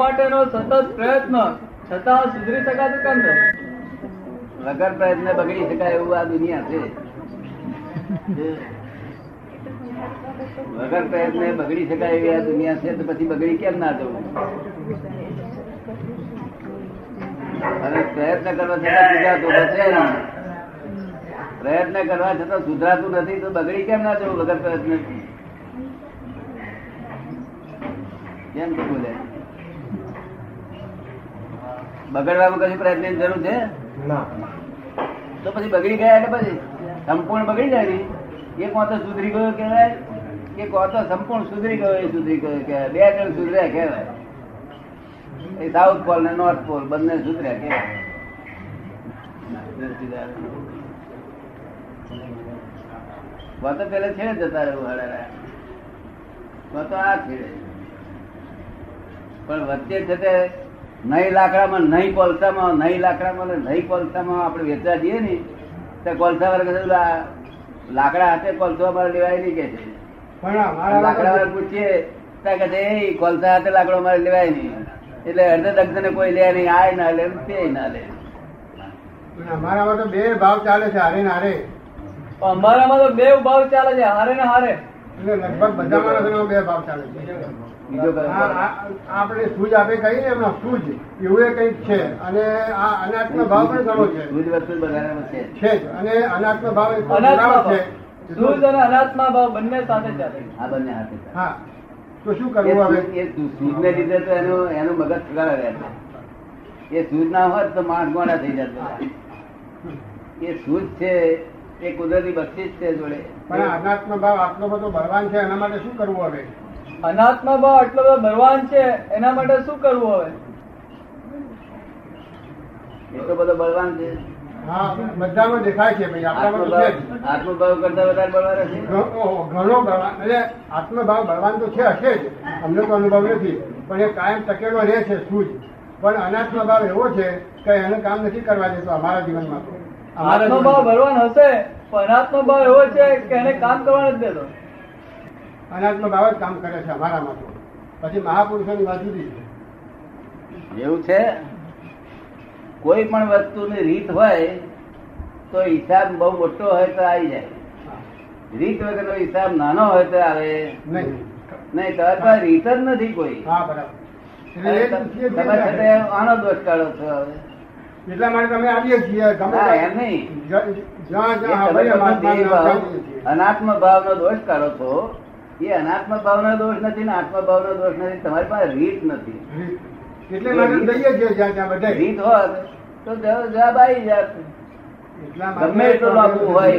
માટેનો સતત પ્રયત્ન છતાં સુધરી શકાતું કેમ નથી? વગર પ્રયત્ન બગડી શકાય એવું આ દુનિયા છે. વગર પ્રયત્ન બગડી શકાય એવી આ દુનિયા છે, તો પછી બગડી કેમ ના જવું? અને પ્રયત્ન કરવા છતાં સુધારતું નથી, પ્રયત્ન કરવા છતાં સુધરાતું નથી, તો બગડી કેમ ના જવું? વગર પ્રયત્ન કેમ તો બોલે? બગડવામાં કશું પ્રયત્ન ની જરૂર છે તો પછી બગડી ગયા એટલે પછી સંપૂર્ણ બગડી જાય. એ કોતો સુધરી ગયો કહેવાય, કે કોતો સંપૂર્ણ સુધરી ગયો એ સુધરી ગયો કહેવાય. બે જણ સુધર્યા કહેવાય, એ સાઉથ પોલ ને નોર્થ પોલ બંને સુધર્યા કહેવાય. કોતો પેલા છેડે જતા રહ્યું હળારા, કોતો આ છેડે, પણ વચ્ચે છતાં નહીં લાકડામાં નહીં કોલસામાં, નહીં લાકડામાં નહીં કોલસામાં આપણે વેચવા જઈએ ને તો કોલસા વાળા લાકડા હાથે કોલસા મારે લેવાય નહીં કે છે. લાકડા વાળા પૂછીએ ત્યાં કે છે કોલસા હાથે લાકડો મારે લેવાય નહીં, એટલે અડધે દક્ષને કોઈ લે નહીં, આ ના લે તે ના લે. અમારામાં તો બે ભાવ ચાલે છે, હારે ને હારે. અમારામાં તો બે ભાવ ચાલે છે, હારે ને હારે. લગભગ બધા માણસો બે ભાવ ચાલે છે. આપણે સૂજ આપે કહીએ એમના સૂજ એવું એ કઈક છે, અને આ અનાજનો ભાવ પણ ઘણો છે. સૂજ વસ્તુ બગાડે છે અને અનાજનો ભાવ છે. સૂજ અને અનાજના ભાવ બંને સાથે ચાલે, આ બંને હાથે. હા, તો શું કરવું હવે? એ સૂજને લીધે તો એનું મગજ ફગાડે છે. એ સૂજ ના હોત તો માણસ ગોળા થઈ જતા. એ સૂજ છે એ કુદરતી બક્ષીસ છે જોડે, પણ અનાજનો ભાવ આટલો બધો બળવાન છે, એના માટે શું કરવું હવે? અનાત્મા ભાવ આટલો બધો બળવાન છે, એના માટે શું કરવું હવે? એટલો બધો બળવાન છે, બધામાં દેખાય છે. આત્મભાવ કરતા વધારે બળવાન છે, ઘણો બળવાન. એટલે આત્મભાવ બળવાન તો છે હશે જ, અમને તો અનુભવ નથી, પણ એ કાયમ ટકેલો રહે છે સૂજ. પણ અનાત્મા ભાવ એવો છે કે એને કામ નથી કરવા દેતો અમારા જીવનમાં. આત્મભાવ બળવાન હશે, પણ અનાત્મા ભાવ એવો છે કે એને કામ કરવા નથી દેતો. અનાત્મ ભાવ જ કામ કરે છે અમારામાં, તો પછી મહાપુરુષોની વાત જુદી છે. એવું છે, કોઈ પણ વસ્તુની રીત હોય તો હિસાબ બહુ મોટો હોય તો આવી જાય, રીત વગરનો હિસાબ નાનો હોય તો આવે નહીં. તમારે રીત જ નથી કોઈ, તમે છતાં આનો દોષ કાઢો છો. હવે એટલા માટે તમે આવીએ છીએ એમ નહીં, અનાત્મ ભાવ નો દોષ કાઢો છો. એ અનાત્મ ભાવ નો દોષ નથી ને આત્મ ભાવ નો દોષ નથી, તમારી પાસે રીત નથી. એટલે રીત હોત તો જવાબ આવી જાત, ગમે એટલો લાગુ હોય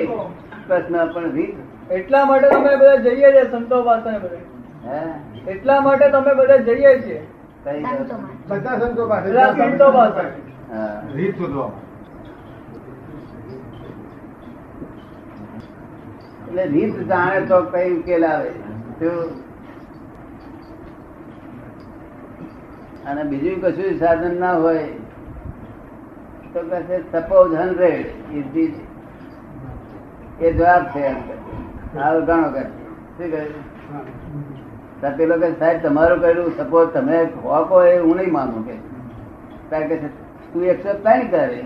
પ્રશ્ન, પણ રીત. એટલા માટે તમે બધા જઈએ છીએ સંતો પાસે, બધા એટલા માટે તમે બધા જઈએ છીએ બધા સંતો પાસે, સંતો પાસે રીત શોધવા. એટલે રીત જાણે તો કઈ ઉકેલ આવે. અને બીજું કશું સાધન ના હોય તો કહે સપોઝ 100 ઇઝ ધીસ, એ જવાબ છે. હાલ ઘણો કહે શું કહે પેલો કે સાહેબ તમારું કર્યું સપોઝ તમે હોકો એ હું નહીં માનું કે કારણ કે તું 105 કરે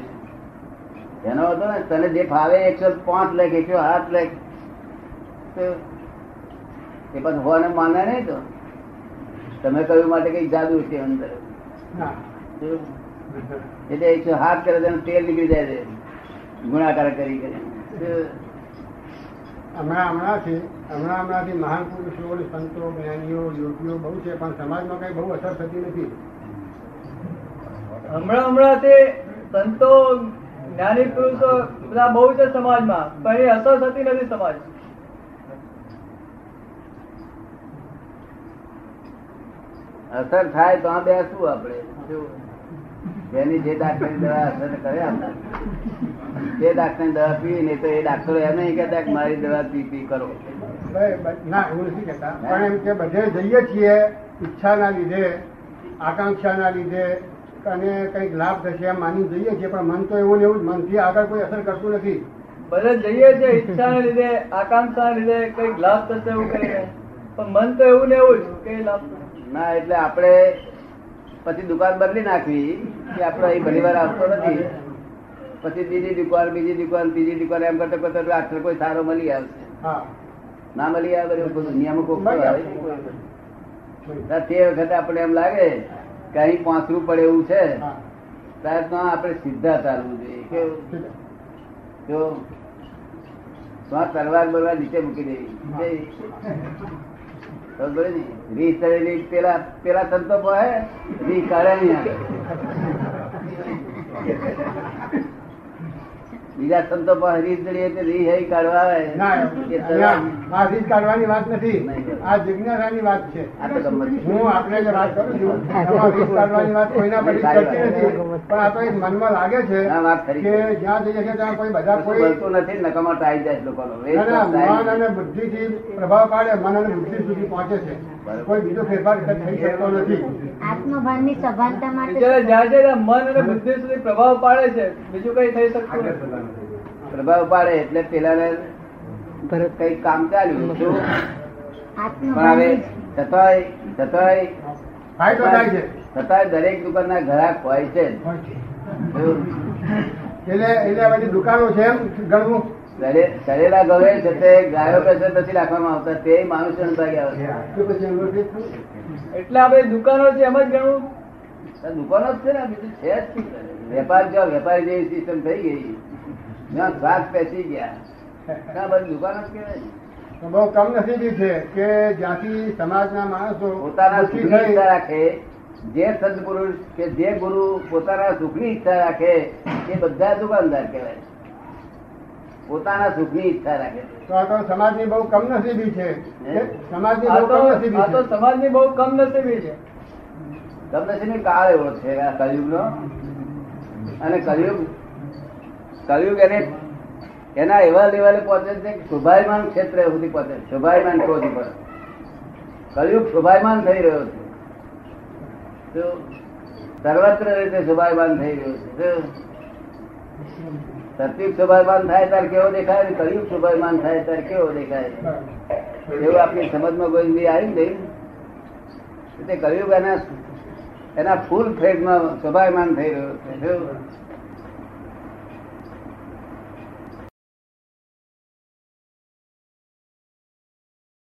એનો હતો ને, તને જે ફાવે 105 લેખ 108 લેખ એ બસ હોવાને માને નહીં. તો તમે કહ્યું માટે કઈ જાદુ છે અંદર, એટલે 108 કરે તેલ નીકળી જાય છે ગુણાકાર કરી કરી. હમણાંથી મહાન પુરુષો, સંતો, જ્ઞાનીઓ, યોગીઓ બહુ છે, પણ સમાજમાં કઈ બહુ અસર થતી નથી. હમણાંથી સંતો, જ્ઞાની પુરુષો બધા બહુ છે સમાજમાં, પણ એ અસર થતી નથી સમાજ. અસર થાય તો આ બેસવું આપણે, એની જે ડાક્ટરની દવા અસર કરે તે ડાક્ટરની દવા પીવી, નહીં તો એ ડાક્ટરો એમ નહીં કહેતા કે મારી દવા પી પી કરો. ના, એવું નથી કહેતા, પણ એમ કે બધે જઈએ છીએ ઈચ્છાના લીધે, આકાંક્ષાના લીધે, અને કંઈક લાભ થશે એમ માની જઈએ છીએ, પણ મન તો એવું ને એવું જ, મનથી આગળ કોઈ અસર કરતું નથી. બધે જઈએ છીએ ઈચ્છાના લીધે, આકાંક્ષાના લીધે, કંઈક લાભ થશે એવું કહીએ, પણ મન તો એવું ને એવું જ, કંઈ લાભ ના. એટલે આપણે પછી દુકાન બદલી નાખવી કે આપડે અહીં ઘણી વાર આવતો નથી, પછી બીજી દુકાન એમ કરતા કરતા આખરે કોઈ સારો મળી આવશે. ના મળી આવે નિયમો કોક આવે તે વખતે આપણે એમ લાગે કે અહીં પાંચરું પડે એવું છે, ત્યાં આપણે સીધા ચાલવું જોઈએ. કેવું જો તલવાર બરવાર નીચે મૂકી દેવી, રીસ ચડેલી પેલા સંતો હોય રીસ કાઢે નહીં, બીજા સંતો પાસે રીસ ચડીએ રીસ કાઢવા આવે. રીસ કાઢવાની વાત નથી, આ જિજ્ઞાસાની વાત છે. હું આપણે જે વાત કરું છું રીસ કાઢવાની વાત કોઈના પર કરતી નથી, પણ આ તો એક મનમાં લાગે છે કે જ્યાં જઈએ છીએ ત્યાં કોઈ બધા કોઈ નથી નકામા ટાઈ જાય લોકોનો. મન અને બુદ્ધિ થી પ્રભાવ પાડે, મન અને બુદ્ધિ સુધી પહોંચે છે, કોઈ બીજો ફેરફાર થઈ શકતો નથી. આત્મભાનની સભાનતા માટે જ્યાં મન અને બુદ્ધિ સુધી પ્રભાવ પાડે છે, બીજું કઈ થઈ શકતું નથી. પ્રભાવ પાડે એટલે પેલા ને કઈ કામ ચાલ્યું છતાં દરેક દુકાન ના ગ્રાહક હોય છે. દુકાનો છે સરેલા ગવે છે, ગાયો પેસે નથી રાખવામાં આવતા, તે માણસો એટલે આપડે દુકાનો છે એમ જ ગણવું. દુકાનો જ છે ને, બીજું છે જ. વેપાર જો વેપારી જેવી સિસ્ટમ થઈ ગઈ, શ્વાસ પેસી ગયા, બધી દુકાન જ કહેવાય. બહુ કમ નસીબી છે કે જ્યાંથી સમાજના માણસો પોતાના સુખની ઈચ્છા રાખે, જે સદગુરુ કે જે ગુરુ પોતાના સુખની ઈચ્છા રાખે એ બધા દુકાનદાર કહેવાય. પોતાના સુખની ઈચ્છા રાખે તો આ તો સમાજની બહુ કમ નસીબી છે. સમાજની બહુ કમ નસીબી છે. કમનસીબી કાળ એવો છે આ કલયુગનો, અને કલયુગ એના એવા લેવલે પહોંચે છે કે શોભાયમાન ક્ષેત્ર સુધી પહોંચે. શોભાયમાન શોધી પર કલયુગ શોભાયમાન થઈ રહ્યો છે, સર્વત્ર રીતે શોભાયમાન થઈ રહ્યો છે. સતયુગ શોભાયમાન થાય ત્યારે કેવો દેખાય ને કલયુગ શોભાયમાન થાય ત્યારે કેવો દેખાય, એવું આપણી સમજમાં કોઈ આવી ગઈ. એટલે કલયુગ એના ફૂલ ફેઝમાં શોભાયમાન થઈ રહ્યો છે.